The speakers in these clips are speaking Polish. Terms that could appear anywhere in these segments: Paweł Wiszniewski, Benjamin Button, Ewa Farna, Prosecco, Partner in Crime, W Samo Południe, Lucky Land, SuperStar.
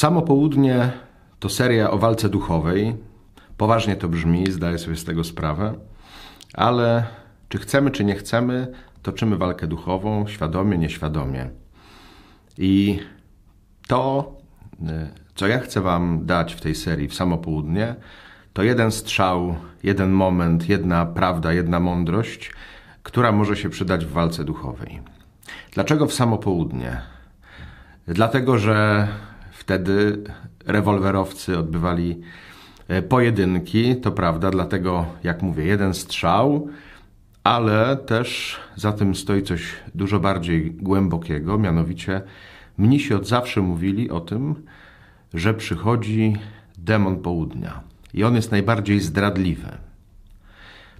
Samo Południe to seria o walce duchowej. Poważnie to brzmi, zdaję sobie z tego sprawę, ale czy chcemy, czy nie chcemy, toczymy walkę duchową, świadomie, nieświadomie. I to, co ja chcę Wam dać w tej serii w Samo Południe, to jeden strzał, jeden moment, jedna prawda, jedna mądrość, która może się przydać w walce duchowej. Dlaczego w Samo Południe? Dlatego, że wtedy rewolwerowcy odbywali pojedynki, to prawda, dlatego, jak mówię, jeden strzał, ale też za tym stoi coś dużo bardziej głębokiego, mianowicie mnisi od zawsze mówili o tym, że przychodzi demon południa i on jest najbardziej zdradliwy.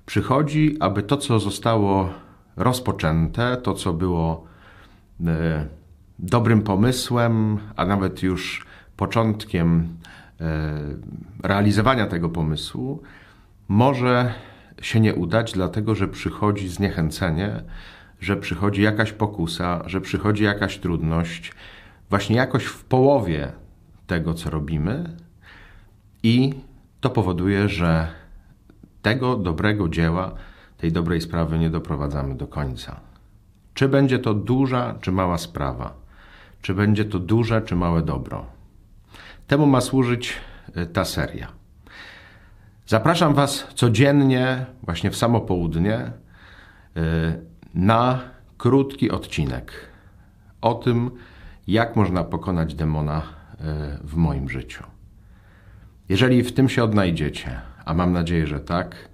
Przychodzi, aby to, co zostało rozpoczęte, to, co było dobrym pomysłem, a nawet już początkiem realizowania tego pomysłu, może się nie udać, dlatego że przychodzi zniechęcenie, że przychodzi jakaś pokusa, że przychodzi jakaś trudność, właśnie jakoś w połowie tego, co robimy, i to powoduje, że tego dobrego dzieła, tej dobrej sprawy nie doprowadzamy do końca. Czy będzie to duża, czy mała sprawa? Czy będzie to duże, czy małe dobro? Temu ma służyć ta seria. Zapraszam Was codziennie, właśnie w Samo Południe, na krótki odcinek o tym, jak można pokonać demona w moim życiu. Jeżeli w tym się odnajdziecie, a mam nadzieję, że tak,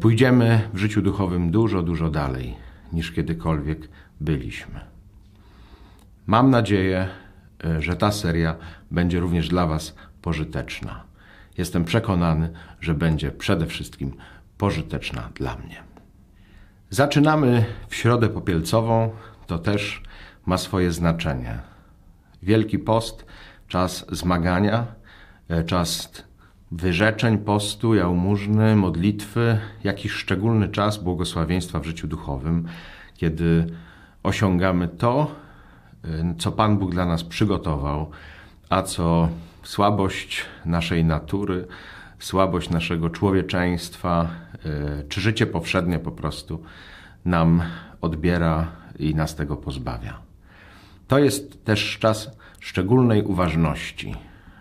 pójdziemy w życiu duchowym dużo, dużo dalej niż kiedykolwiek byliśmy. Mam nadzieję, że ta seria będzie również dla Was pożyteczna. Jestem przekonany, że będzie przede wszystkim pożyteczna dla mnie. Zaczynamy w Środę Popielcową, to też ma swoje znaczenie. Wielki Post, czas zmagania, czas wyrzeczeń, postu, jałmużny, modlitwy, jakiś szczególny czas błogosławieństwa w życiu duchowym, kiedy osiągamy to, co Pan Bóg dla nas przygotował, a co słabość naszej natury, słabość naszego człowieczeństwa, czy życie powszednie po prostu nam odbiera i nas tego pozbawia. To jest też czas szczególnej uważności,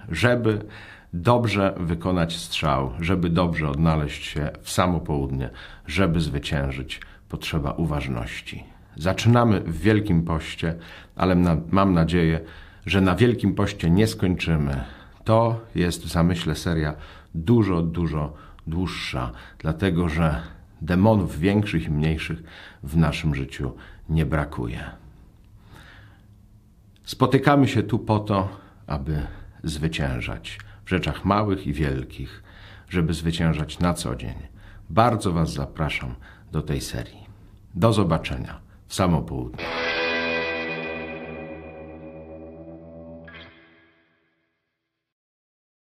żeby dobrze wykonać strzał, żeby dobrze odnaleźć się w Samo Południe, żeby zwyciężyć, potrzeba uważności. Zaczynamy w Wielkim Poście, ale mam nadzieję, że na Wielkim Poście nie skończymy. To jest w zamyśle seria dużo, dużo dłuższa, dlatego że demonów większych i mniejszych w naszym życiu nie brakuje. Spotykamy się tu po to, aby zwyciężać w rzeczach małych i wielkich, żeby zwyciężać na co dzień. Bardzo Was zapraszam do tej serii. Do zobaczenia w Samo Południe.